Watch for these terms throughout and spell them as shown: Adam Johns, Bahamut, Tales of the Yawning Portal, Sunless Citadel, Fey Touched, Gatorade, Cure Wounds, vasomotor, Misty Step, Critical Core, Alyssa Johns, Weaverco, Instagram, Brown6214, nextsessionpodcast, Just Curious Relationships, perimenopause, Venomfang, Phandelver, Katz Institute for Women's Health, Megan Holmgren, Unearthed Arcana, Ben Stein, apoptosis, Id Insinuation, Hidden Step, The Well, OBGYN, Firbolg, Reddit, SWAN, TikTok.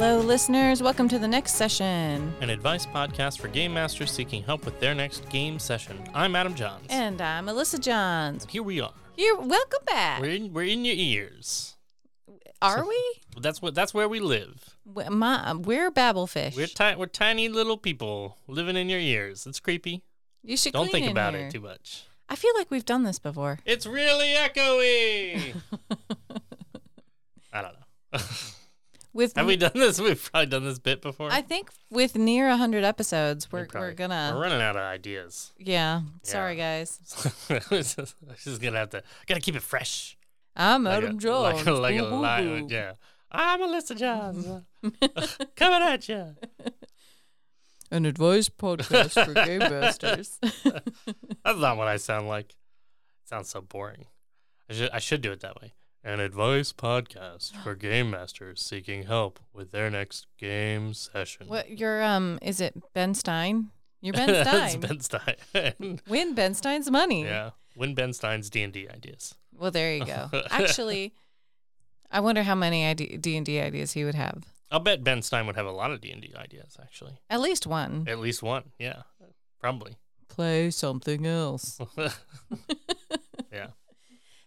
Hello, listeners. Welcome to The Next Session, an advice podcast for game masters seeking help with their next game session. I'm Adam Johns. And I'm Alyssa Johns. Here we are. Welcome back. We're in your ears. Are we? That's where we live. We're Babelfish. We're tiny little people living in your ears. It's creepy. You should don't think about it too much. I feel like we've done this before. It's really echoey. I don't know. Have we done this? We've probably done this bit before. I think with near 100 episodes, we're running out of ideas. Yeah. Sorry, guys. I'm just going to have to... Gotta keep it fresh. I'm Adam Jones. Like a lion. Yeah. I'm Alyssa Johns. Coming at you. An advice podcast for game masters. That's not what I sound like. It sounds so boring. I should do it that way. An advice podcast for game masters seeking help with their next game session. What is it Ben Stein? You're Ben Stein. It's Ben Stein. Win Ben Stein's money. Yeah. Win Ben Stein's D&D ideas. Well, there you go. Actually, I wonder how many D&D ideas he would have. I'll bet Ben Stein would have a lot of D&D ideas, actually. At least one. At least one, yeah. Probably. Play something else. Yeah.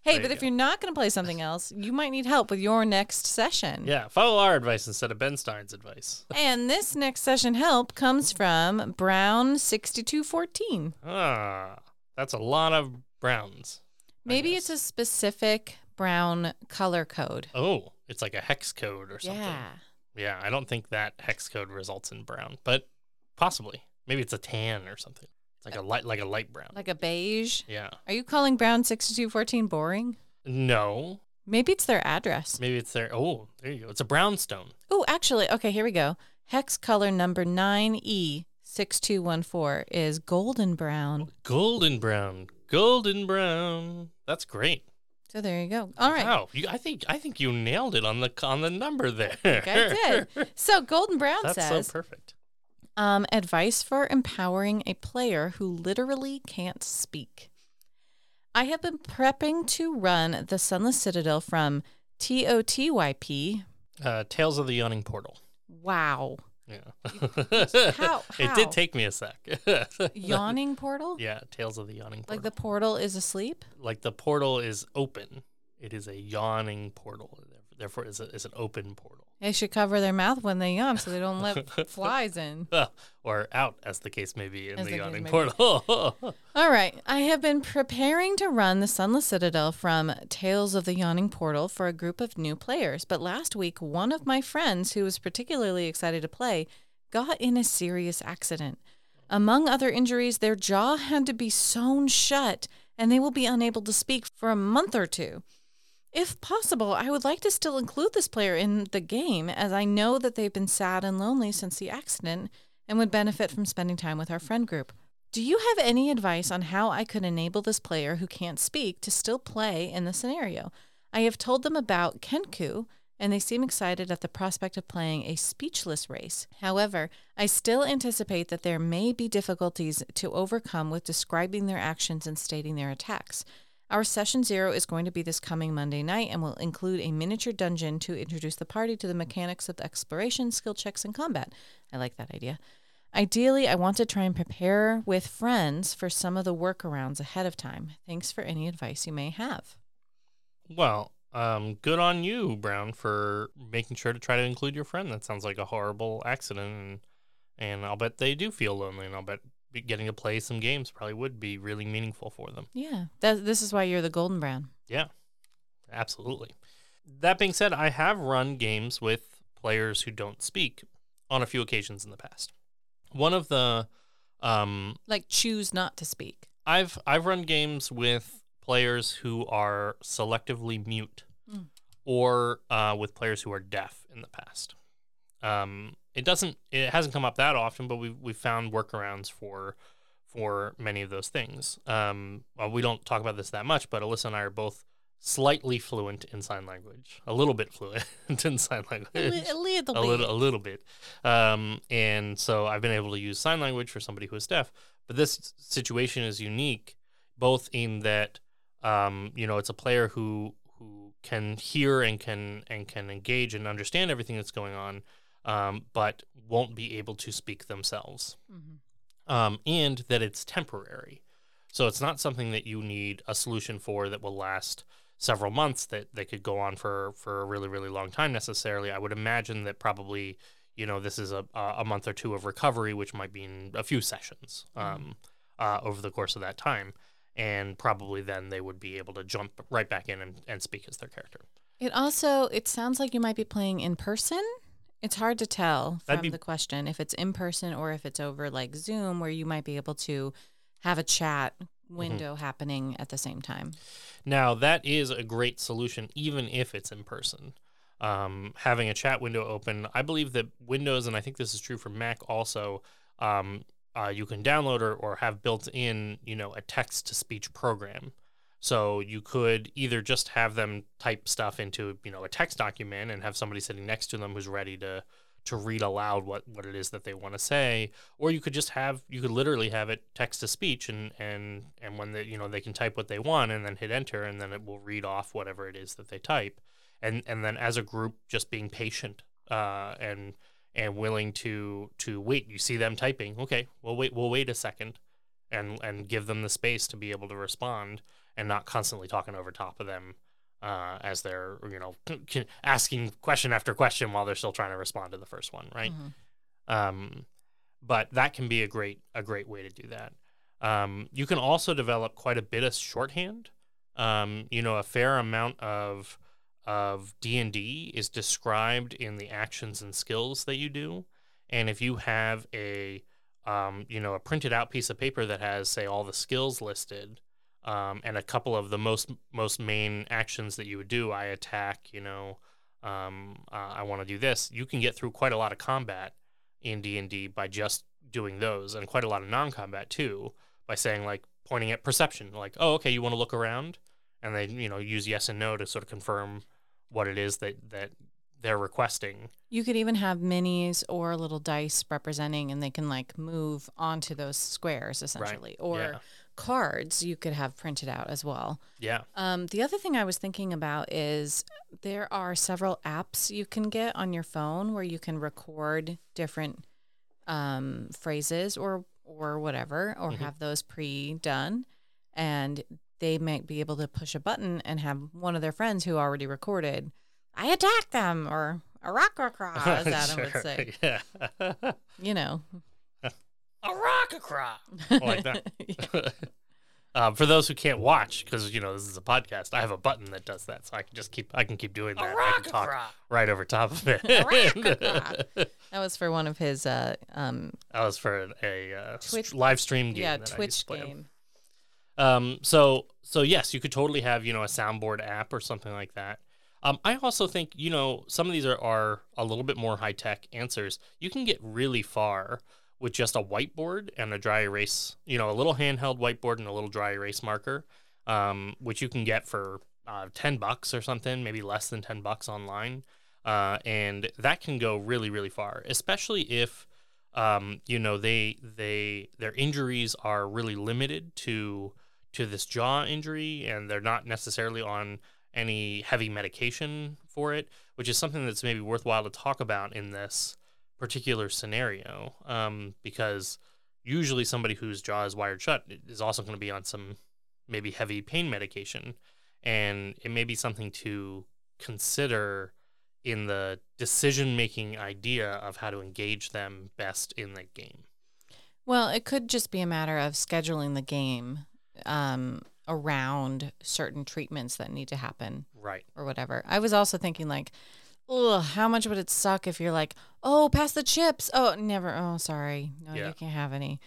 Hey, but if you're not going to play something else, you might need help with your next session. Yeah, follow our advice instead of Ben Stein's advice. And this next session help comes from Brown6214. Ah, that's a lot of browns. Maybe it's a specific brown color code. Oh, it's like a hex code or something. Yeah. Yeah, I don't think that hex code results in brown, but possibly. Maybe it's a tan or something. Like a light brown. Like a beige? Yeah. Are you calling Brown 6214 boring? No. Maybe it's their address. Maybe it's their... Oh, there you go. It's a brownstone. Oh, actually. Okay, here we go. Hex color number 9E6214 is golden brown. Golden brown. Golden brown. That's great. So there you go. All right. Wow. I think you nailed it on the number there. I think I did. So golden brown says... That's so perfect. Advice for empowering a player who literally can't speak. I have been prepping to run the Sunless Citadel from TOTYP. Tales of the Yawning Portal. Wow. Yeah. How? It did take me a sec. Yawning Portal? Yeah, Tales of the Yawning Portal. Like the portal is asleep? Like the portal is open. It is a yawning portal. Therefore, it's an open portal. They should cover their mouth when they yawn so they don't let flies in. Or out, as the case may be, in the yawning portal. All right. I have been preparing to run the Sunless Citadel from Tales of the Yawning Portal for a group of new players, but last week, one of my friends, who was particularly excited to play, got in a serious accident. Among other injuries, their jaw had to be sewn shut, and they will be unable to speak for a month or two. If possible, I would like to still include this player in the game, as I know that they've been sad and lonely since the accident and would benefit from spending time with our friend group. Do you have any advice on how I could enable this player who can't speak to still play in the scenario? I have told them about Kenku, and they seem excited at the prospect of playing a speechless race. However, I still anticipate that there may be difficulties to overcome with describing their actions and stating their attacks. Our session 0 is going to be this coming Monday night and will include a miniature dungeon to introduce the party to the mechanics of exploration, skill checks, and combat. I like that idea. Ideally, I want to try and prepare with friends for some of the workarounds ahead of time. Thanks for any advice you may have. Well, good on you, Brown, for making sure to try to include your friend. That sounds like a horrible accident, and I'll bet they do feel lonely, and I'll bet getting to play some games probably would be really meaningful for them. Yeah. This is why you're the golden brown. Yeah, absolutely. That being said, I have run games with players who don't speak on a few occasions in the past. One of the... like choose not to speak. I've run games with players who are selectively mute or with players who are deaf in the past. It hasn't come up that often, but we've found workarounds for many of those things. Well, we don't talk about this that much, but Alyssa and I are both slightly fluent in sign language, a little bit fluent in sign language, a little bit. And so I've been able to use sign language for somebody who is deaf. But this situation is unique, both in that it's a player who can hear and can engage and understand everything that's going on. but won't be able to speak themselves. Mm-hmm. And that it's temporary. So it's not something that you need a solution for that will last several months, that could go on for a really, really long time necessarily. I would imagine that probably, this is a month or two of recovery, which might be in a few sessions over the course of that time. And probably then they would be able to jump right back in and speak as their character. It sounds like you might be playing in person. It's hard to tell from the question if it's in person or if it's over like Zoom, where you might be able to have a chat window mm-hmm. happening at the same time. Now, that is a great solution, even if it's in person. Having a chat window open, I believe that Windows, and I think this is true for Mac also, you can download or have built in, a text-to-speech program. So you could either just have them type stuff into, a text document and have somebody sitting next to them who's ready to read aloud what it is that they want to say, or you could literally have it text to speech and when they, they can type what they want and then hit enter and then it will read off whatever it is that they type. And then as a group, just being patient and willing to wait. You see them typing. Okay, we'll wait a second and give them the space to be able to respond and not constantly talking over top of them. As they're, asking question after question while they're still trying to respond to the first one, right? Mm-hmm. But that can be a great way to do that. You can also develop quite a bit of shorthand. A fair amount of D&D is described in the actions and skills that you do, and if you have a printed out piece of paper that has, say, all the skills listed. And a couple of the most main actions that you would do, I attack, I want to do this. You can get through quite a lot of combat in D&D by just doing those, and quite a lot of non-combat too, by saying, like, pointing at perception, like, oh, okay, you want to look around? And they, use yes and no to sort of confirm what it is that they're requesting. You could even have minis or little dice representing, and they can, like, move onto those squares, essentially. Right. Or... yeah. Cards you could have printed out as well. Yeah. The other thing I was thinking about is there are several apps you can get on your phone where you can record different phrases or whatever, or mm-hmm. have those pre-done, and they might be able to push a button and have one of their friends who already recorded, I attack them, or a rock-a-craw, as Adam sure. would say. Yeah. A rock-a-craw. I like that. For those who can't watch, because this is a podcast, I have a button that does that, so I can keep doing that. I can talk right over top of it. A rock-a-craw. That was for one of his. That was for a Twitch, live stream game. Yeah, that Twitch I used to play game. So yes, you could totally have a soundboard app or something like that. I also think, some of these are a little bit more high-tech answers. You can get really far with just a whiteboard and a dry erase, a little handheld whiteboard and a little dry erase marker, which you can get for $10 or something, maybe less than $10 online. And that can go really, really far, especially if, their injuries are really limited to this jaw injury, and they're not necessarily on any heavy medication for it, which is something that's maybe worthwhile to talk about in this particular scenario, because usually somebody whose jaw is wired shut is also going to be on some maybe heavy pain medication, and it may be something to consider in the decision-making idea of how to engage them best in the game. Well, it could just be a matter of scheduling the game around certain treatments that need to happen, right, or whatever. I was also thinking, like, how much would it suck if you're like, oh, pass the chips. Oh, never. Oh, sorry. No, yeah. You can't have any.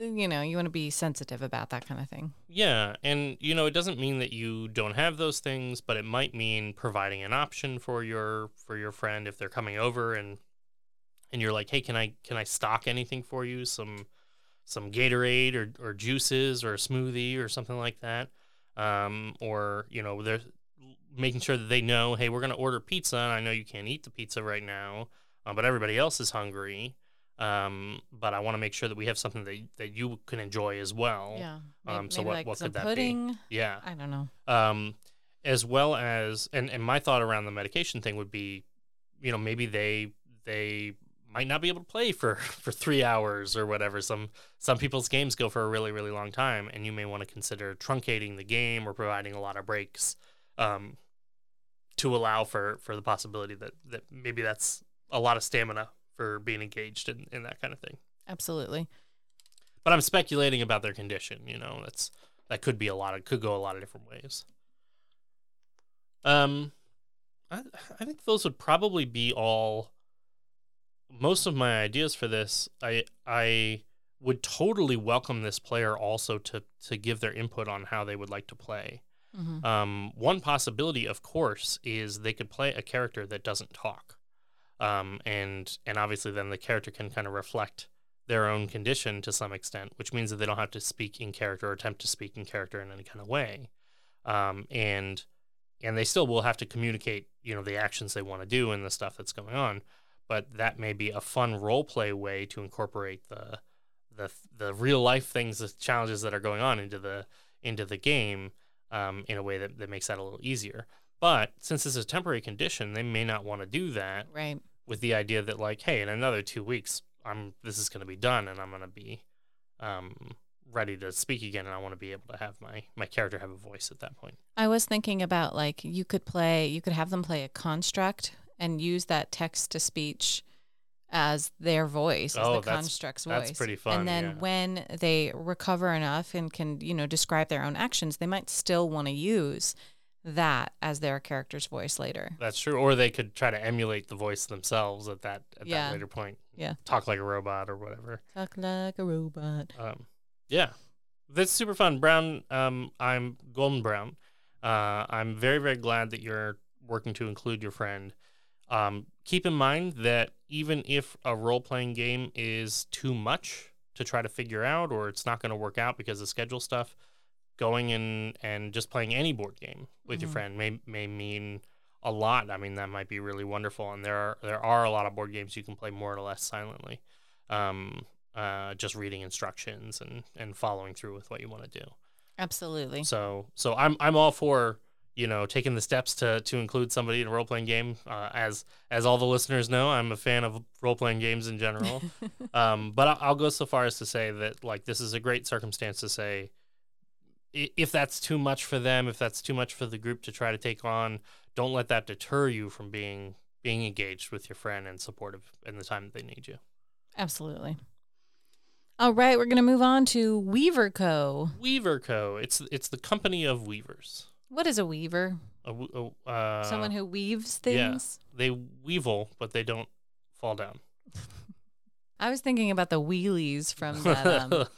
You want to be sensitive about that kind of thing. Yeah. And, it doesn't mean that you don't have those things, but it might mean providing an option for your friend if they're coming over and you're like, hey, can I stock anything for you? Some Gatorade or juices or a smoothie or something like that. There's making sure that they know, hey, we're going to order pizza, and I know you can't eat the pizza right now, but everybody else is hungry, but I want to make sure that we have something that you can enjoy as well. Yeah. So what could that pudding? Be? Yeah. I don't know. As well as, and my thought around the medication thing would be, maybe they they might not be able to play for 3 hours or whatever. Some people's games go for a really, really long time, and you may want to consider truncating the game or providing a lot of breaks to allow for the possibility that maybe that's a lot of stamina for being engaged in that kind of thing. Absolutely. But I'm speculating about their condition, you know. That could go a lot of different ways. I think those would probably be most of my ideas for this. I would totally welcome this player also to give their input on how they would like to play. Mm-hmm. One possibility, of course, is they could play a character that doesn't talk. And obviously then the character can kind of reflect their own condition to some extent, which means that they don't have to speak in character or attempt to speak in character in any kind of way. And they still will have to communicate, you know, the actions they want to do and the stuff that's going on. But that may be a fun role play way to incorporate the real life things, the challenges that are going on into the game in a way that makes that a little easier. But since it's a temporary condition, they may not want to do that. Right. With the idea that, like, hey, in another 2 weeks, this is going to be done, and I'm going to be ready to speak again, and I want to be able to have my character have a voice at that point. I was thinking about, like, you could have them play a construct and use that text-to-speech as their voice, as the construct's voice. That's pretty fun. And then when they recover enough and can, you know, describe their own actions, they might still want to use that as their character's voice later. That's true. Or they could try to emulate the voice themselves at that later point. Yeah. Talk like a robot or whatever. Talk like a robot. Yeah. That's super fun. Brown, I'm Golden Brown. I'm very, very glad that you're working to include your friend. Keep in mind that even if a role-playing game is too much to try to figure out, or it's not going to work out because of schedule stuff, going in and just playing any board game with your friend may mean a lot. I mean, that might be really wonderful, and there are a lot of board games you can play more or less silently, just reading instructions and following through with what you want to do. Absolutely. So I'm all for, you know, taking the steps to include somebody in a role playing game. As all the listeners know, I'm a fan of role playing games in general. But I'll go so far as to say that, like, this is a great circumstance to say, if that's too much for them, if that's too much for the group to try to take on, don't let that deter you from being engaged with your friend and supportive in the time that they need you. Absolutely. All right, we're going to move on to Weaverco. Weaverco. It's the company of weavers. What is a weaver? Someone who weaves things? Yeah, they weevil, but they don't fall down. I was thinking about the wheelies from that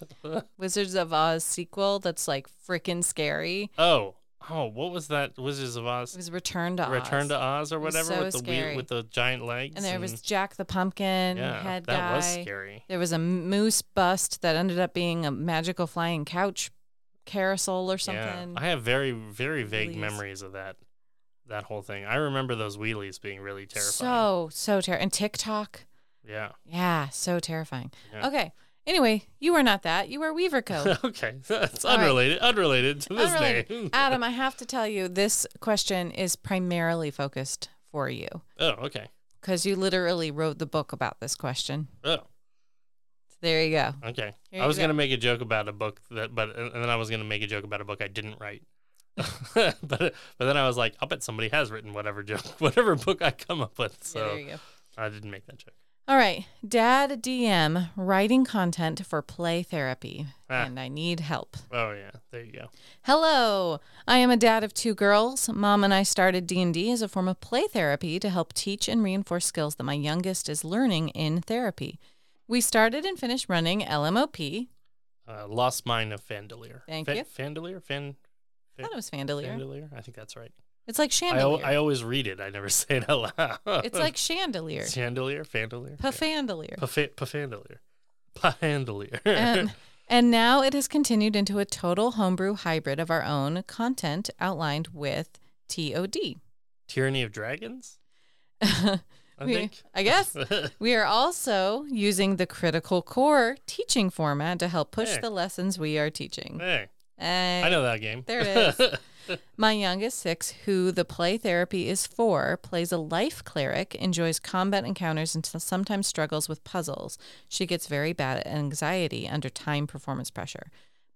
Wizards of Oz sequel that's, like, freaking scary. Oh, what was that Wizards of Oz? It was Return to Oz or whatever, so with the giant legs. And there was Jack the Pumpkin head guy. That was scary. There was a moose bust that ended up being a magical flying couch carousel or something. Yeah. I have very, very vague memories of that whole thing. I remember those wheelies being really terrifying. So terrifying. And TikTok. Yeah. Yeah, so terrifying. Yeah. Okay. Anyway, you are not that. You are Weaverco. Okay. That's unrelated. Right. Unrelated to this name. Adam, I have to tell you, this question is primarily focused for you. Oh, okay. Because you literally wrote the book about this question. Oh. So there you go. Okay. I was going to make a joke about a book, and then I was going to make a joke about a book I didn't write. But then I was like, I'll bet somebody has written whatever book I come up with. So yeah, there you go. I didn't make that joke. All right, Dad DM, writing content for play therapy, and I need help. Oh, yeah, there you go. Hello, I am a dad of 2 girls. Mom and I started D&D as a form of play therapy to help teach and reinforce skills that my youngest is learning in therapy. We started and finished running LMOP. Lost Mine of Phandelver. Thank you. Phandelver? I thought it was Phandelver. Phandelver, I think that's right. It's like chandelier. I always read it. I never say it out loud. It's like chandelier. Chandelier? Phandelier? Pafandelier. Pafandelier. Pafandelier. And now it has continued into a total homebrew hybrid of our own content outlined with TOD. Tyranny of Dragons? I guess. We are also using the Critical Core teaching format to help push the lessons we are teaching. Hey. I know that game. There it is. My youngest, 6, who the play therapy is for, plays a life cleric, enjoys combat encounters, and sometimes struggles with puzzles. She gets very bad at anxiety under time performance pressure.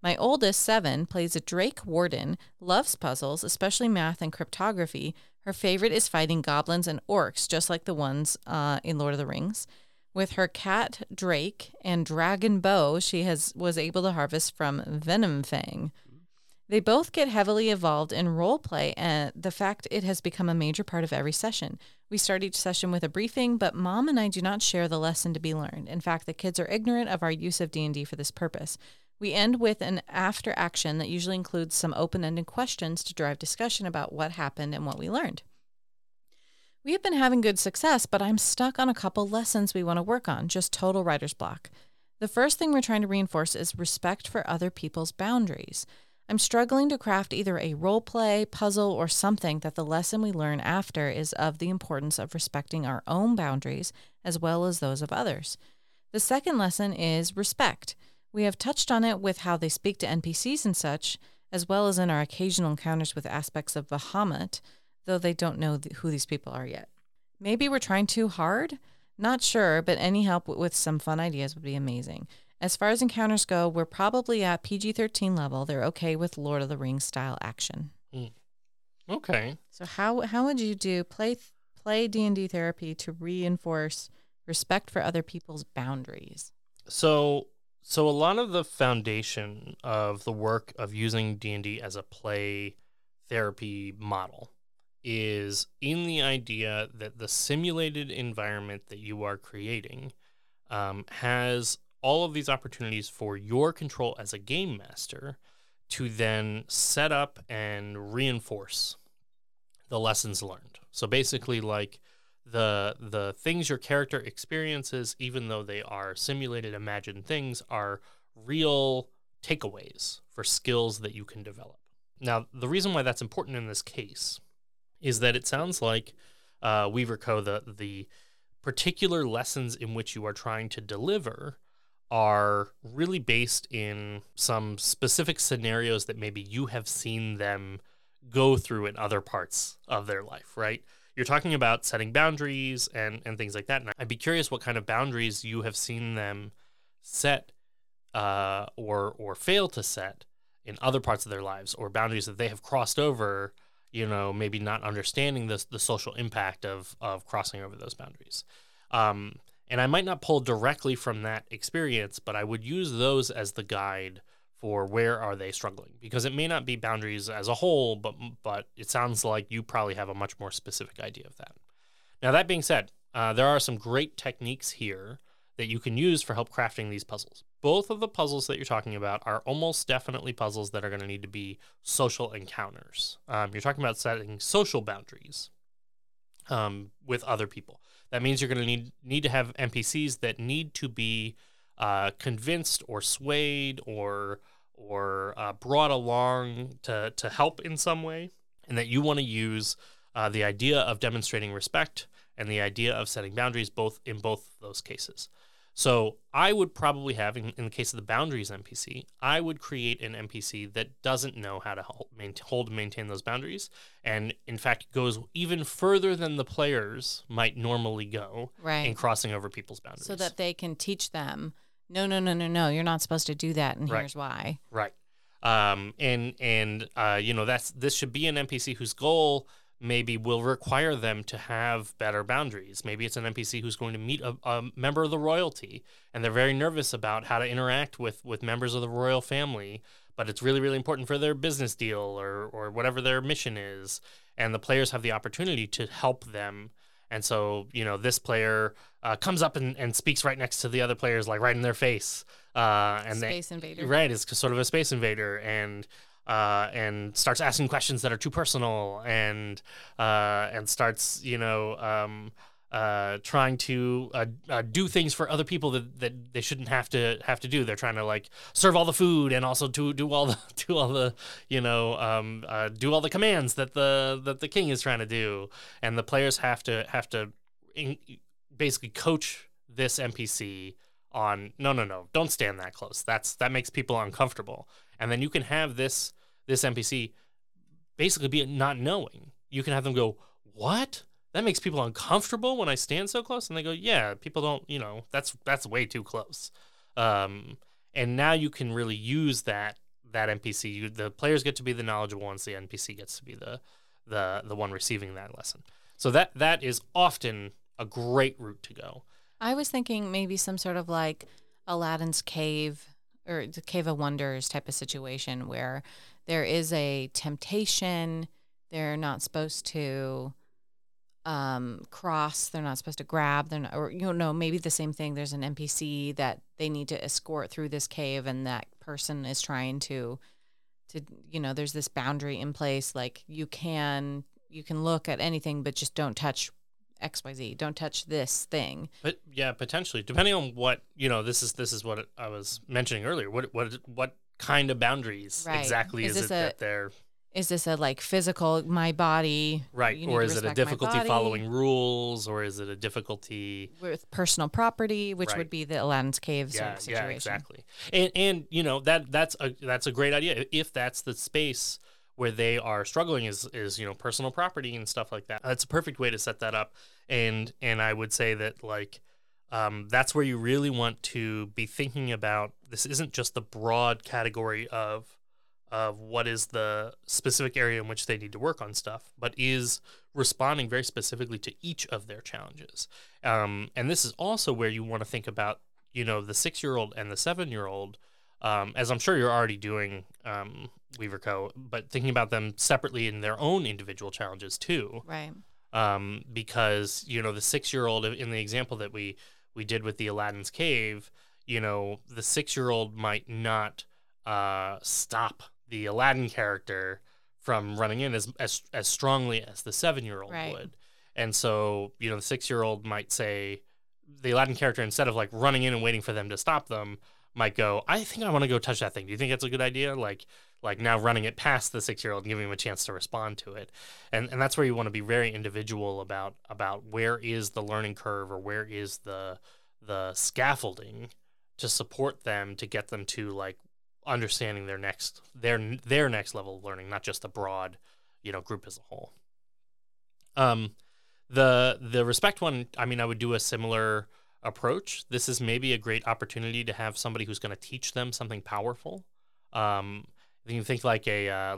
My oldest, 7, plays a drake warden, loves puzzles, especially math and cryptography. Her favorite is fighting goblins and orcs, just like the ones in Lord of the Rings. With her cat, Drake, and dragon bow, she was able to harvest from Venomfang. They both get heavily involved in role play, and the fact it has become a major part of every session. We start each session with a briefing, but Mom and I do not share the lesson to be learned. In fact, the kids are ignorant of our use of D&D for this purpose. We end with an after action that usually includes some open-ended questions to drive discussion about what happened and what we learned. We have been having good success, but I'm stuck on a couple lessons we want to work on, just total writer's block. The first thing we're trying to reinforce is respect for other people's boundaries. I'm struggling to craft either a role play, puzzle, or something that the lesson we learn after is of the importance of respecting our own boundaries as well as those of others. The second lesson is respect. We have touched on it with how they speak to NPCs and such, as well as in our occasional encounters with aspects of Bahamut, though they don't know who these people are yet. Maybe we're trying too hard? Not sure, but any help with some fun ideas would be amazing. As far as encounters go, we're probably at PG-13 level. They're okay with Lord of the Rings style action. Mm. Okay. So how would you do play D&D therapy to reinforce respect for other people's boundaries? So a lot of the foundation of the work of using D&D as a play therapy model is in the idea that the simulated environment that you are creating has all of these opportunities for your control as a game master to then set up and reinforce the lessons learned. So basically, like, the things your character experiences, even though they are simulated, imagined things, are real takeaways for skills that you can develop. Now, the reason why that's important in this case is that it sounds like Weaverco, the particular lessons in which you are trying to deliver are really based in some specific scenarios that maybe you have seen them go through in other parts of their life, right? You're talking about setting boundaries and things like that, and I'd be curious what kind of boundaries you have seen them set or fail to set in other parts of their lives, or boundaries that they have crossed over, you know, maybe not understanding the social impact of crossing over those boundaries. And I might not pull directly from that experience, but I would use those as the guide for where are they struggling, because it may not be boundaries as a whole, but it sounds like you probably have a much more specific idea of that. Now, that being said, there are some great techniques here that you can use for help crafting these puzzles. Both of the puzzles that you're talking about are almost definitely puzzles that are going to need to be social encounters. You're talking about setting social boundaries with other people. That means you're going to need to have NPCs that need to be convinced or swayed or brought along to help in some way, and that you want to use the idea of demonstrating respect and the idea of setting boundaries in both those cases. So I would probably have, in the case of the boundaries NPC, I would create an NPC that doesn't know how to maintain those boundaries, and in fact goes even further than the players might normally go, right, in crossing over people's boundaries. So that they can teach them, no, you're not supposed to do that, and right. Here's why. Right. This should be an NPC whose goal maybe will require them to have better boundaries. Maybe it's an NPC who's going to meet a member of the royalty, and they're very nervous about how to interact with members of the royal family, but it's really, really important for their business deal or whatever their mission is, and the players have the opportunity to help them. And so, you know, this player comes up and speaks right next to the other players, like right in their face. Space invader. Right, it's sort of a space invader, and starts asking questions that are too personal, and starts, trying to do things for other people that they shouldn't have to do. They're trying to, like, serve all the food and also to do all the commands that the king is trying to do. And the players have to basically coach this NPC on no, don't stand that close. That makes people uncomfortable. And then you can have this NPC basically be not knowing. You can have them go, what? That makes people uncomfortable when I stand so close? And they go, yeah, people don't, that's way too close. And now you can really use that NPC. The players get to be the knowledgeable ones. The NPC gets to be the one receiving that lesson. So that is often a great route to go. I was thinking maybe some sort of like Aladdin's Cave or the Cave of Wonders type of situation where there is a temptation. They're not supposed to cross. They're not supposed to grab. They're not, maybe the same thing. There's an NPC that they need to escort through this cave, and that person is trying to there's this boundary in place. Like you can look at anything, but just don't touch XYZ. Don't touch this thing. But yeah, potentially, depending on what this is what I was mentioning earlier. What kind of boundaries right. exactly is it that they're. Is this a like physical, my body? Right. Or is it a difficulty following rules? Or is it a difficulty with personal property, which right. would be the Aladdin's Cave sort of situation? Yeah, exactly. And that's a great idea. If that's the space where they are struggling is personal property and stuff like that. That's a perfect way to set that up. And I would say that that's where you really want to be thinking about. This isn't just the broad category of what is the specific area in which they need to work on stuff, but is responding very specifically to each of their challenges. And this is also where you want to think about, the 6-year-old and the 7-year-old, as I'm sure you're already doing, Weaverco, but thinking about them separately in their own individual challenges too. Right. Because, the 6-year-old, in the example that we did with the Aladdin's Cave, the 6-year-old might not stop the Aladdin character from running in as strongly as the 7-year-old right. would. And so, the 6-year-old might say, the Aladdin character, instead of like running in and waiting for them to stop them, might go, I think I want to go touch that thing. Do you think that's a good idea? Like now running it past the 6-year-old and giving him a chance to respond to it. And that's where you want to be very individual about where is the learning curve or where is the scaffolding to support them to get them to like understanding their next level of learning, not just the broad, group as a whole. The respect one, I mean, I would do a similar approach. This is maybe a great opportunity to have somebody who's going to teach them something powerful. You think like a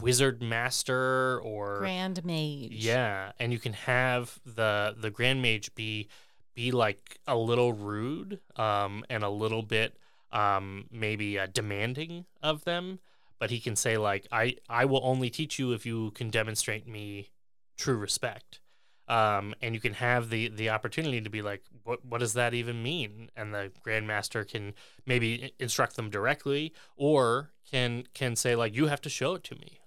wizard master or grand mage. Yeah, and you can have the grand mage be like a little rude, and a little bit. Maybe demanding of them, but he can say like, I will only teach you if you can demonstrate me true respect. And you can have the opportunity to be like, what does that even mean? And the grandmaster can maybe instruct them directly or can say like, you have to show it to me.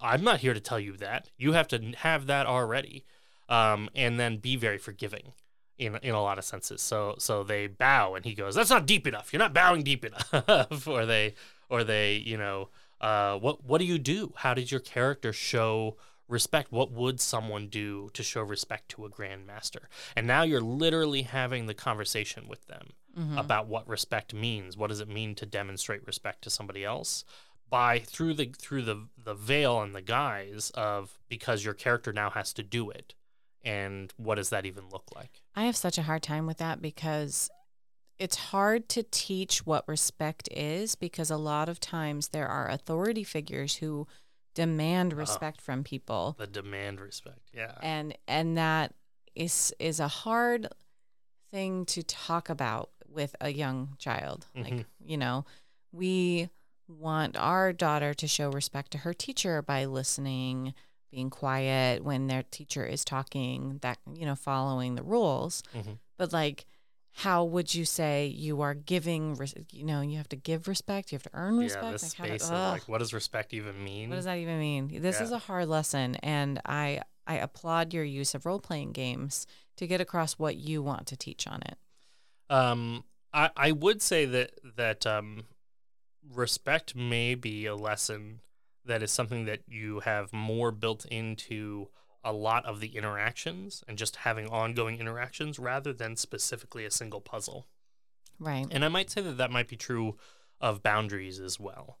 I'm not here to tell you that. You have to have that already. And then be very forgiving. In a lot of senses, so they bow, and he goes, "That's not deep enough. You're not bowing deep enough." or they, what do you do? How did your character show respect? What would someone do to show respect to a grandmaster? And now you're literally having the conversation with them mm-hmm. about what respect means. What does it mean to demonstrate respect to somebody else by through the veil and the guise of because your character now has to do it. And what does that even look like? I have such a hard time with that because it's hard to teach what respect is because a lot of times there are authority figures who demand respect from people. The demand respect, yeah. And that is a hard thing to talk about with a young child. Mm-hmm. Like, we want our daughter to show respect to her teacher by listening, being quiet when their teacher is talking, that, following the rules. Mm-hmm. But like, how would you say you are giving, you have to give respect, you have to earn respect. Yeah, this space of like, what does respect even mean? What does that even mean? This is a hard lesson. And I applaud your use of role-playing games to get across what you want to teach on it. I would say that respect may be a lesson that is something that you have more built into a lot of the interactions and just having ongoing interactions rather than specifically a single puzzle. Right. And I might say that that might be true of boundaries as well.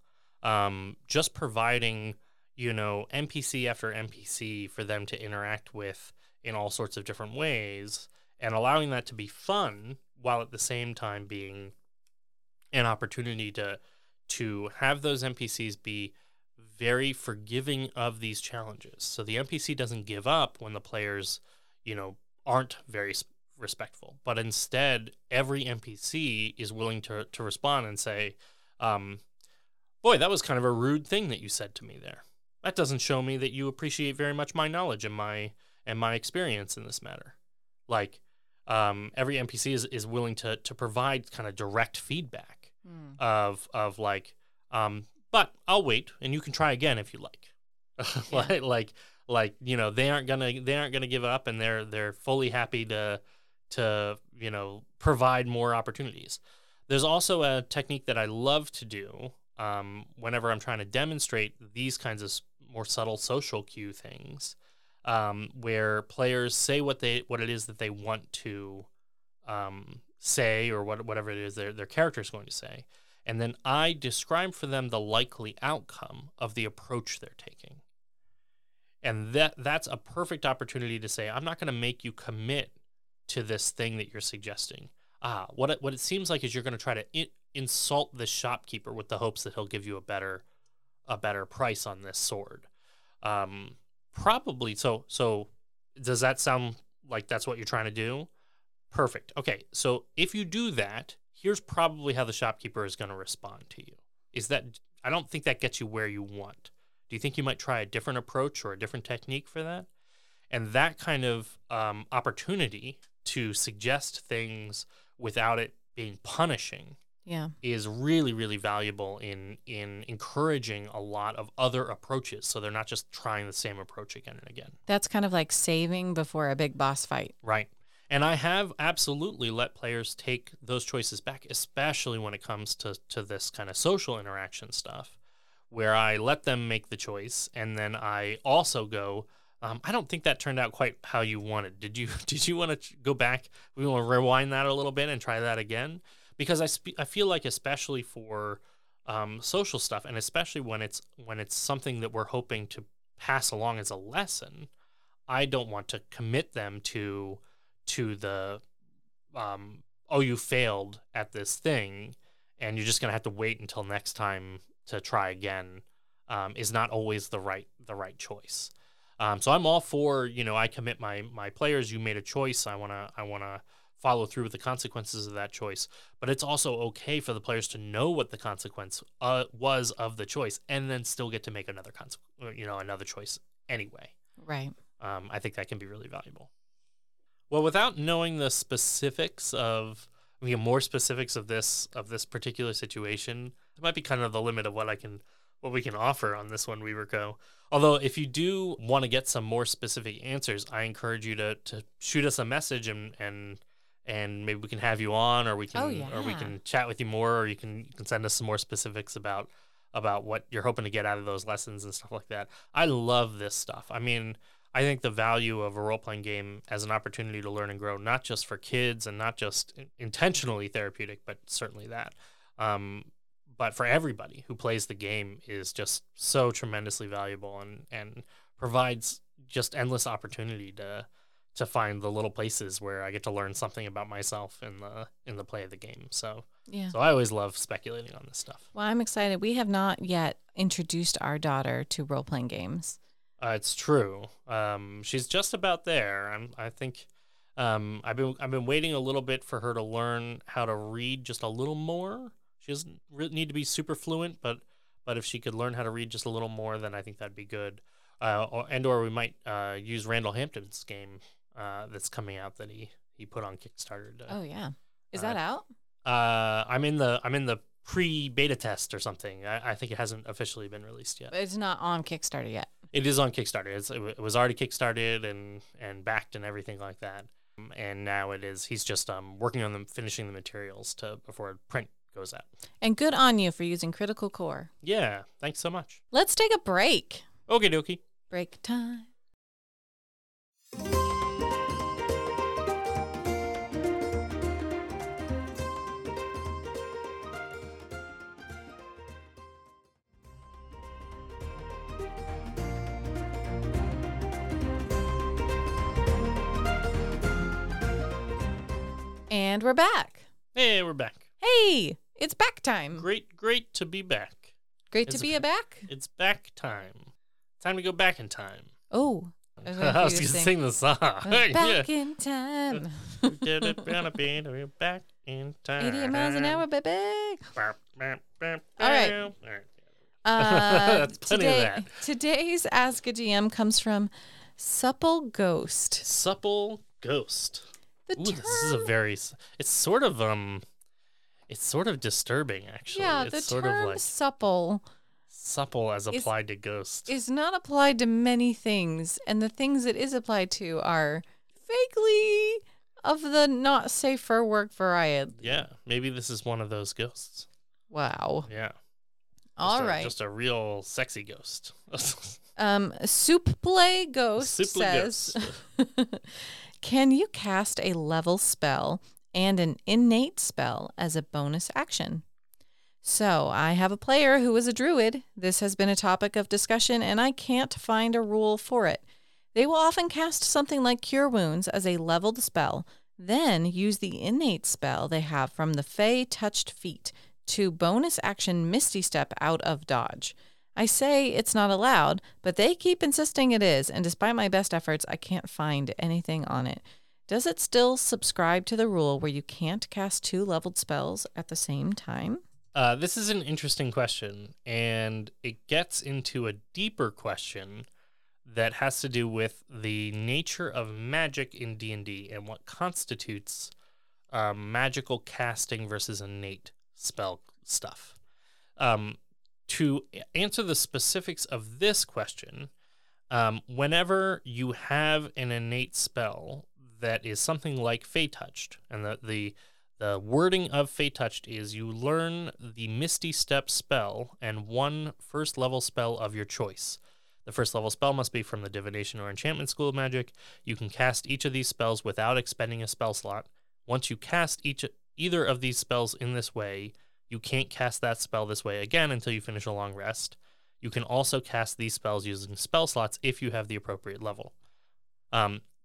Just providing, you know, NPC after NPC for them to interact with in all sorts of different ways and allowing that to be fun while at the same time being an opportunity to have those NPCs be very forgiving of these challenges. So the NPC doesn't give up when the players, you know, aren't very respectful, but instead every NPC is willing to respond and say, boy, that was kind of a rude thing that you said to me there. That doesn't show me that you appreciate very much my knowledge and my experience in this matter. Like, every NPC is willing to provide kind of direct feedback of like, but I'll wait and you can try again if you like. Like, you know, they aren't gonna give up and they're fully happy to, you know, provide more opportunities. There's also a technique that I love to do whenever I'm trying to demonstrate these kinds of more subtle social cue things, where players say what it is that they want to say or whatever it is their character is going to say. And then I describe for them the likely outcome of the approach they're taking. And that's a perfect opportunity to say, I'm not going to make you commit to this thing that you're suggesting. What it seems like is you're going to try to insult the shopkeeper with the hopes that he'll give you a better price on this sword. Probably. So does that sound like that's what you're trying to do? Perfect. Okay, so if you do that, here's probably how the shopkeeper is going to respond to you. I don't think that gets you where you want. Do you think you might try a different approach or a different technique for that? And that kind of opportunity to suggest things without it being punishing is really, really valuable in encouraging a lot of other approaches. So they're not just trying the same approach again and again. That's kind of like saving before a big boss fight. Right. And I have absolutely let players take those choices back, especially when it comes to this kind of social interaction stuff, where I let them make the choice, and then I also go, I don't think that turned out quite how you wanted. Did you want to go back? We want to rewind that a little bit and try that again? Because I feel like, especially for social stuff, and especially when it's something that we're hoping to pass along as a lesson, I don't want to commit them to the, you failed at this thing, and you're just going to have to wait until next time to try again, is not always the right choice. So I'm all for, you know, I commit my players. You made a choice. I wanna follow through with the consequences of that choice. But it's also okay for the players to know what the consequence was of the choice, and then still get to make another choice anyway. Right. I think that can be really valuable. Well, without knowing the specifics of this particular situation, it might be kind of the limit of what we can offer on this one, Weaverco. Although, if you do want to get some more specific answers, I encourage you to shoot us a message and maybe we can have you on, or we can or we can chat with you more, or you can send us some more specifics about what you're hoping to get out of those lessons and stuff like that. I love this stuff. I mean, I think the value of a role-playing game as an opportunity to learn and grow, not just for kids and not just intentionally therapeutic, but certainly that, but for everybody who plays the game, is just so tremendously valuable and provides just endless opportunity to find the little places where I get to learn something about myself in the play of the game. So I always love speculating on this stuff. Well, I'm excited. We have not yet introduced our daughter to role-playing games. It's true. She's just about there. I think I've been waiting a little bit for her to learn how to read just a little more. She doesn't really need to be super fluent, but if she could learn how to read just a little more, then I think that'd be good. Or we might use Randall Hampton's game that's coming out that he put on Kickstarter. Is that out? I'm in the pre-beta test or something. I think it hasn't officially been released yet. But it's not on Kickstarter yet. It is on Kickstarter. It was already Kickstarted and backed and everything like that. And now it is. He's just working on them, finishing the materials before print goes out. And good on you for using Critical Core. Yeah, thanks so much. Let's take a break. Okie dokie. Break time. And we're back. Hey, we're back. Hey, it's back time. Great to be back. Great to be back? It's back time. Time to go back in time. Oh. I was going to sing the song. Back in time. Back in time. 88 miles an hour, baby. All right. That's plenty of that. Today's Ask a DM comes from Supple Ghost. Supple Ghost. This is a very... It's sort of disturbing, actually. Yeah, it's the sort term of like supple... Supple as applied to ghosts. Is not applied to many things, and the things it is applied to are vaguely of the not safe for work variety. Yeah, maybe this is one of those ghosts. Wow. Yeah. All right. Just a real sexy ghost. Supple Ghost says, can you cast a level spell and an innate spell as a bonus action? So, I have a player who is a druid. This has been a topic of discussion, and I can't find a rule for it. They will often cast something like Cure Wounds as a leveled spell, then use the innate spell they have from the Fey Touched feat to bonus action Misty Step out of dodge. I say it's not allowed, but they keep insisting it is, and despite my best efforts, I can't find anything on it. Does it still subscribe to the rule where you can't cast two leveled spells at the same time? This is an interesting question, and it gets into a deeper question that has to do with the nature of magic in D&D and what constitutes magical casting versus innate spell stuff. To answer the specifics of this question, whenever you have an innate spell that is something like Fey Touched, and the wording of Fey Touched is you learn the Misty Step spell and one first level spell of your choice. The first level spell must be from the Divination or Enchantment School of Magic. You can cast each of these spells without expending a spell slot. Once you cast either of these spells in this way, you can't cast that spell this way again until you finish a long rest. You can also cast these spells using spell slots if you have the appropriate level.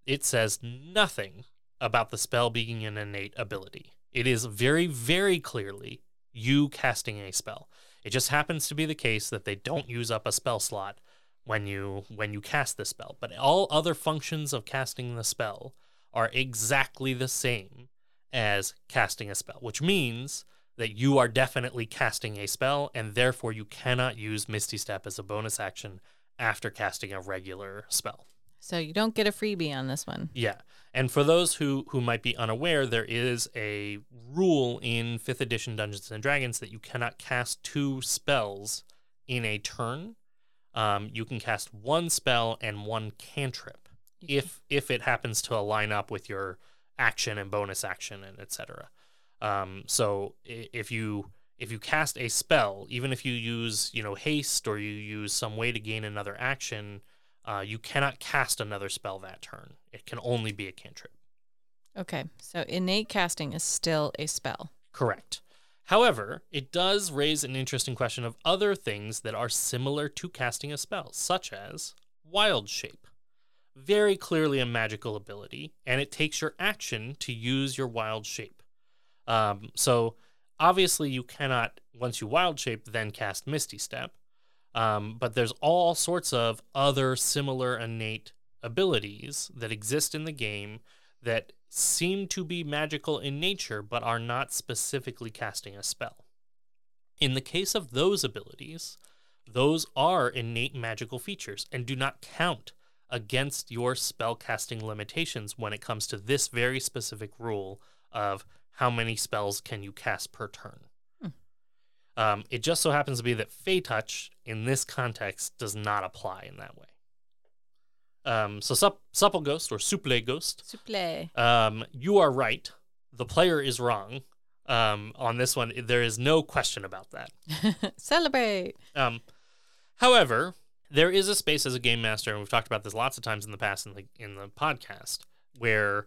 It says nothing about the spell being an innate ability. It is very, very clearly you casting a spell. It just happens to be the case that they don't use up a spell slot when you cast the spell. But all other functions of casting the spell are exactly the same as casting a spell, which means that you are definitely casting a spell, and therefore you cannot use Misty Step as a bonus action after casting a regular spell. So you don't get a freebie on this one. Yeah. And for those who might be unaware, there is a rule in 5th edition Dungeons & Dragons that you cannot cast two spells in a turn. You can cast one spell and one cantrip if it happens to align up with your action and bonus action and etc. So if you cast a spell, even if you use haste or you use some way to gain another action, you cannot cast another spell that turn. It can only be a cantrip. Okay, so innate casting is still a spell. Correct. However, it does raise an interesting question of other things that are similar to casting a spell, such as Wild Shape. Very clearly a magical ability, and it takes your action to use your Wild Shape. So obviously you cannot, once you Wild Shape, then cast Misty Step. But there's all sorts of other similar innate abilities that exist in the game that seem to be magical in nature, but are not specifically casting a spell. In the case of those abilities, those are innate magical features and do not count against your spell casting limitations when it comes to this very specific rule of how many spells can you cast per turn. It just so happens to be that Fey Touch, in this context, does not apply in that way. So Supple Ghost, or Supple Ghost. Supple. You are right. The player is wrong. On this one, there is no question about that. Celebrate! However, there is a space as a game master, and we've talked about this lots of times in the past in the podcast, where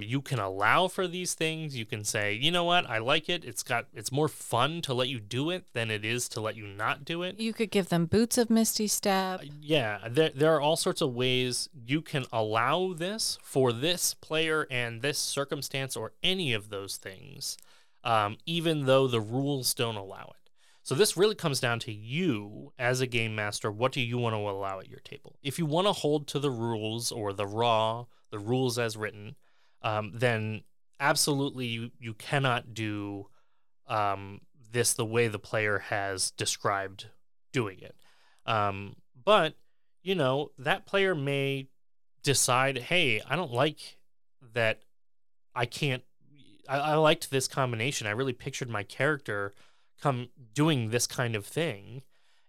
You can allow for these things. You can say, you know what, I like it. It's more fun to let you do it than it is to let you not do it. You could give them boots of Misty Step. Yeah, there are all sorts of ways you can allow this for this player and this circumstance or any of those things, even though the rules don't allow it. So this really comes down to you as a game master. What do you want to allow at your table? If you want to hold to the rules or the rules as written, then absolutely you cannot do this the way the player has described doing it. But, you know, that player may decide, hey, I don't like that I can't, I liked this combination. I really pictured my character come doing this kind of thing.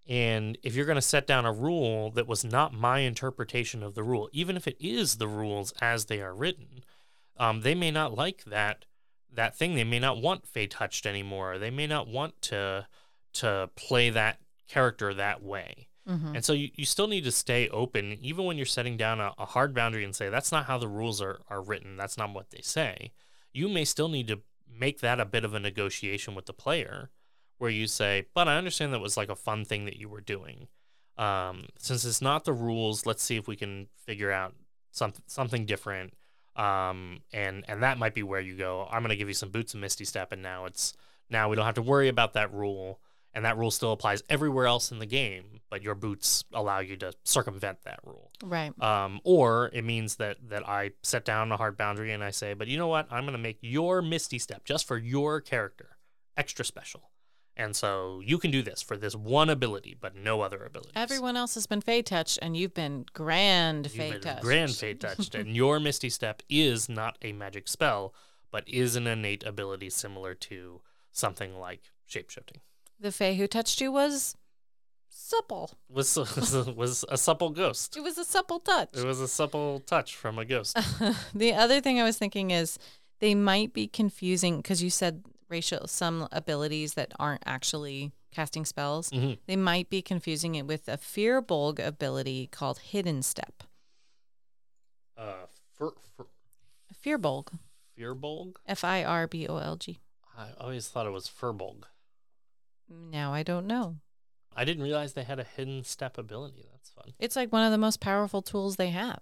And if you're going to set down a rule that was not my interpretation of the rule, even if it is the rules as they are written, they may not like that thing. They may not want Fey Touched anymore. They may not want to play that character that way. Mm-hmm. And so you still need to stay open, even when you're setting down a hard boundary and say, that's not how the rules are written. That's not what they say. You may still need to make that a bit of a negotiation with the player, where you say, but I understand that was like a fun thing that you were doing. Since it's not the rules, let's see if we can figure out something different. And that might be where you go, I'm going to give you some boots and Misty Step, and now we don't have to worry about that rule, and that rule still applies everywhere else in the game, but your boots allow you to circumvent that rule. Right. Or it means that I set down a hard boundary and I say, but you know what? I'm going to make your Misty Step just for your character extra special. And so you can do this for this one ability, but no other abilities. Everyone else has been Fey Touched, and you've been Grand Fey Touched. Grand Fey Touched, and your Misty Step is not a magic spell, but is an innate ability similar to something like shapeshifting. The Fey who touched you was supple. Was a supple ghost. It was a supple touch. It was a supple touch from a ghost. The other thing I was thinking is they might be confusing, because you said some abilities that aren't actually casting spells, mm-hmm. They might be confusing it with a Firbolg ability called Hidden Step. Firbolg. Firbolg? Firbolg. I always thought it was Firbolg. Now I don't know. I didn't realize they had a Hidden Step ability. That's fun. It's like one of the most powerful tools they have.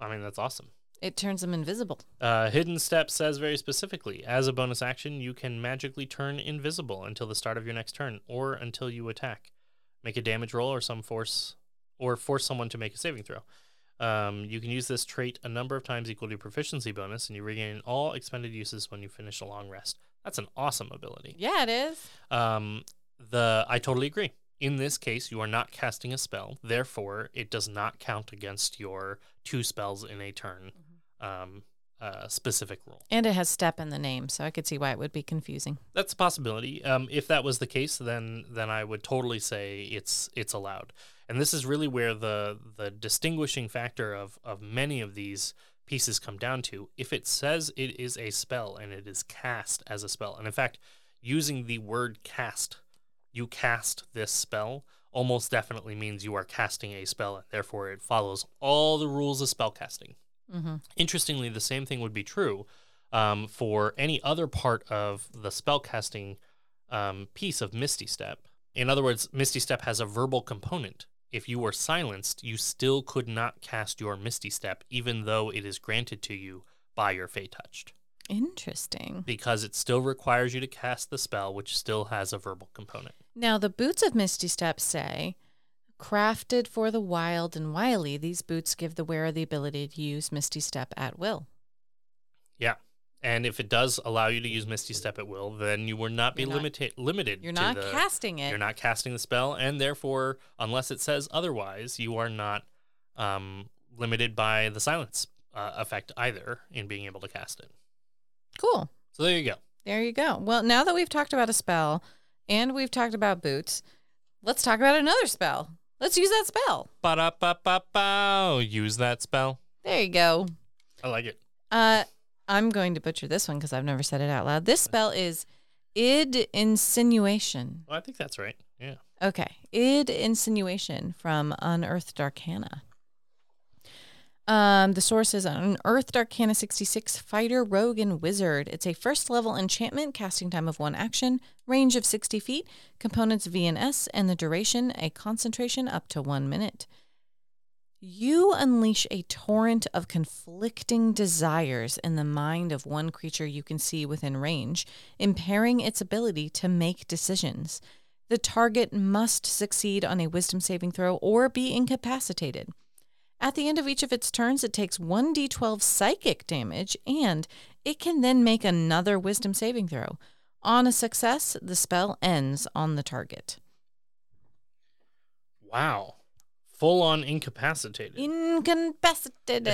I mean, that's awesome. It turns them invisible. Hidden Step says very specifically, as a bonus action, you can magically turn invisible until the start of your next turn or until you attack. Make a damage roll or force someone to make a saving throw. You can use this trait a number of times equal to your proficiency bonus, and you regain all expended uses when you finish a long rest. That's an awesome ability. Yeah, it is. I totally agree. In this case, you are not casting a spell. Therefore, it does not count against your two spells in a turn. Mm-hmm. Specific rule. And it has step in the name, so I could see why it would be confusing. That's a possibility. If that was the case, then I would totally say it's allowed. And this is really where the distinguishing factor of many of these pieces come down to. If it says it is a spell and it is cast as a spell, and in fact, using the word cast, you cast this spell, almost definitely means you are casting a spell, and therefore it follows all the rules of spellcasting. Mm-hmm. Interestingly, the same thing would be true for any other part of the spellcasting piece of Misty Step. In other words, Misty Step has a verbal component. If you were silenced, you still could not cast your Misty Step, even though it is granted to you by your Fey Touched. Interesting. Because it still requires you to cast the spell, which still has a verbal component. Now, the boots of Misty Step say, crafted for the wild and wily, these boots give the wearer the ability to use Misty Step at will. Yeah. And if it does allow you to use Misty Step at will, then you will not be limited. You're not casting it. You're not casting the spell, and therefore, unless it says otherwise, you are not limited by the silence effect either in being able to cast it. Cool. So there you go. There you go. Well, now that we've talked about a spell and we've talked about boots, let's talk about another spell. Let's use that spell. Ba-da-ba-ba-ba. Use that spell. There you go. I like it. I'm going to butcher this one because I've never said it out loud. This spell is Id Insinuation. Well, I think that's right. Yeah. Okay. Id Insinuation from Unearthed Arcana. The source is Unearthed Arcana 66, Fighter, Rogue, and Wizard. It's a first-level enchantment, casting time of 1 action, range of 60 feet, components V and S, and the duration, a concentration up to 1 minute. You unleash a torrent of conflicting desires in the mind of one creature you can see within range, impairing its ability to make decisions. The target must succeed on a wisdom saving throw or be incapacitated. At the end of each of its turns, it takes 1d12 psychic damage, and it can then make another wisdom saving throw. On a success, the spell ends on the target. Wow. Full-on incapacitated. Incapacitated.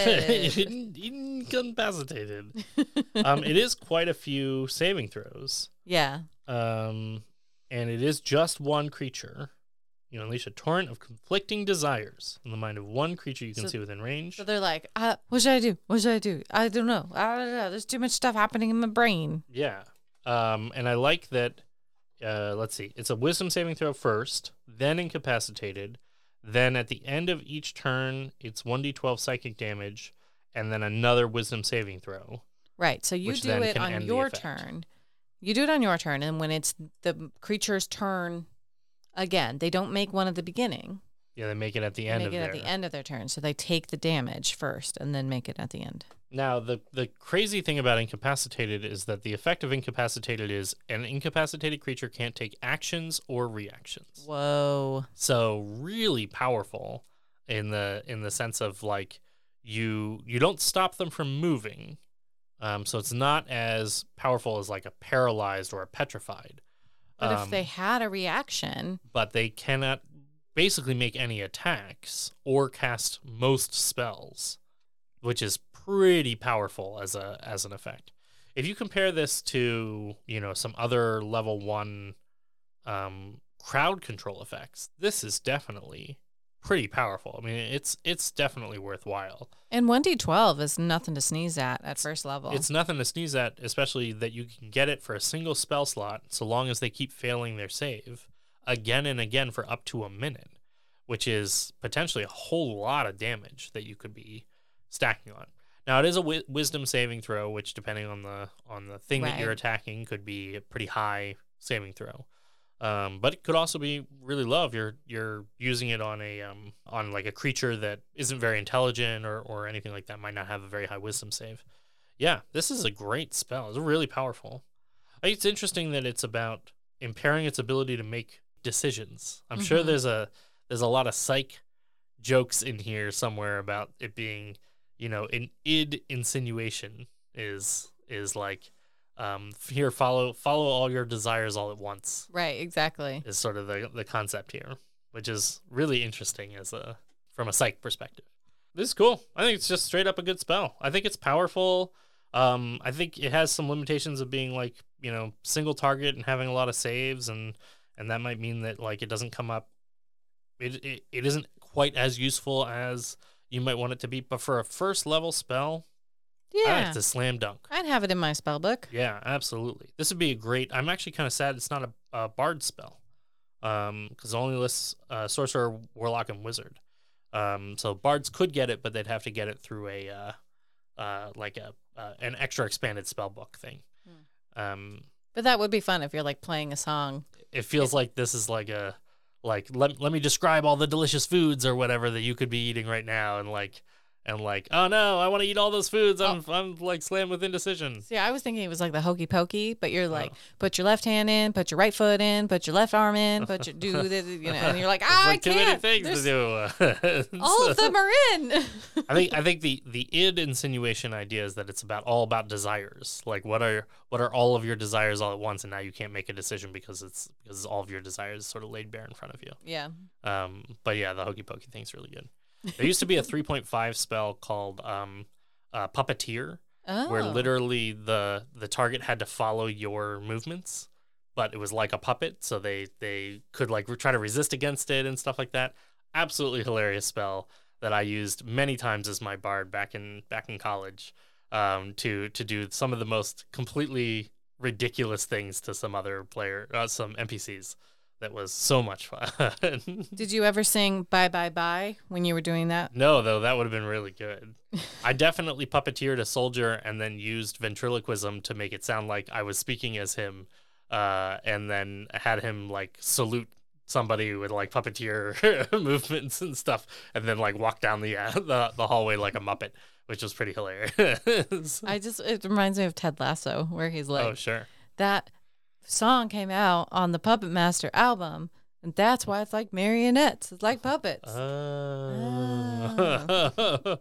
It is quite a few saving throws. Yeah. And it is just one creature. You unleash a torrent of conflicting desires in the mind of one creature you can see within range. So they're like, what should I do? What should I do? I don't know. I don't know. There's too much stuff happening in my brain. Yeah. And I like that, let's see, it's a wisdom saving throw first, then incapacitated, then at the end of each turn, it's 1d12 psychic damage, and then another wisdom saving throw. Right. So you do it on your turn. You do it on your turn, and when it's the creature's turn... Again, they don't make one at the beginning. Yeah, they make it at the end of their turn. They make it at the end of their turn. So they take the damage first and then make it at the end. Now, the crazy thing about incapacitated is that the effect of incapacitated is an incapacitated creature can't take actions or reactions. Whoa. So really powerful in the sense of, like, you don't stop them from moving. So it's not as powerful as, like, a paralyzed or a petrified. But if they had a reaction... But they cannot basically make any attacks or cast most spells, which is pretty powerful as an effect. If you compare this to, you know, some other level 1 crowd control effects, this is definitely pretty powerful. I mean, it's definitely worthwhile. And 1d12 is nothing to sneeze at first level. It's nothing to sneeze at, especially that you can get it for a single spell slot so long as they keep failing their save again and again for up to 1 minute, which is potentially a whole lot of damage that you could be stacking on. Now, it is a wisdom saving throw, which, depending on the thing that you're attacking, could be a pretty high saving throw. But it could also be really low if you're using it on on like a creature that isn't very intelligent or anything like that, might not have a very high wisdom save. Yeah, this is a great spell. It's really powerful. I think it's interesting that it's about impairing its ability to make decisions. I'm sure there's a lot of psych jokes in here somewhere about it being, you know, an id insinuation is like, here, follow all your desires all at once. Right, exactly. Is sort of the concept here, which is really interesting from a psych perspective. This is cool. I think it's just straight up a good spell. I think it's powerful. I think it has some limitations of being, like, you know, single target and having a lot of saves, and that might mean that, like, it doesn't come up. It isn't quite as useful as you might want it to be, but for a first level spell. Yeah. It's a slam dunk. I'd have it in my spell book. Yeah, absolutely. This would be a great... I'm actually kind of sad it's not a bard spell, because it only lists sorcerer, warlock, and wizard. So bards could get it, but they'd have to get it through an extra expanded spell book thing. Hmm. But that would be fun if you're, like, playing a song. It feels like this is like a... Like, let me describe all the delicious foods or whatever that you could be eating right now, and, like... And, like, oh no, I want to eat all those foods. I'm like slammed with indecision. See, I was thinking it was like the hokey pokey, but you're like, put your left hand in, put your right foot in, put your left arm in, put your and you're like, I can't. Too many things to do. All of them are in. I think the id insinuation idea is that it's all about desires. Like, what are all of your desires all at once, and now you can't make a decision because all of your desires sort of laid bare in front of you. Yeah. But yeah, the hokey pokey thing's really good. There used to be a 3.5 spell called Puppeteer, where literally the target had to follow your movements, but it was like a puppet, so they could, like, try to resist against it and stuff like that. Absolutely hilarious spell that I used many times as my bard back in college, to do some of the most completely ridiculous things to some other player, some NPCs. That was so much fun. Did you ever sing Bye Bye Bye when you were doing that? No, though. That would have been really good. I definitely puppeteered a soldier and then used ventriloquism to make it sound like I was speaking as him, and then had him, like, salute somebody with, like, puppeteer movements and stuff, and then, like, walk down the hallway like a Muppet, which was pretty hilarious. It reminds me of Ted Lasso, where he's like, oh, sure. That song came out on the Puppet Master album, and that's why it's like marionettes. It's like puppets. Oh.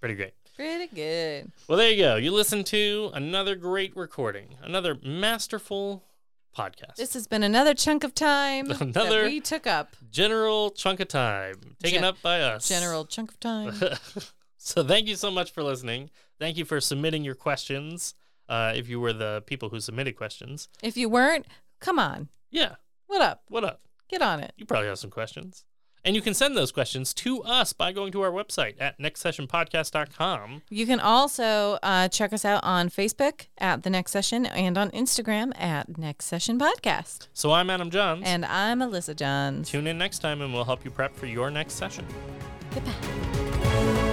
Pretty great. Pretty good. Well, there you go. You listen to another great recording, another masterful podcast. This has been another chunk of time that we took up. General chunk of time taken up by us. General chunk of time. So thank you so much for listening. Thank you for submitting your questions. If you were the people who submitted questions. If you weren't, come on. Yeah. What up? Get on it. You probably have some questions. And you can send those questions to us by going to our website at nextsessionpodcast.com. You can also check us out on Facebook at The Next Session and on Instagram at Next Session Podcast. So I'm Adam Johns. And I'm Alyssa Johns. Tune in next time and we'll help you prep for your next session. Goodbye.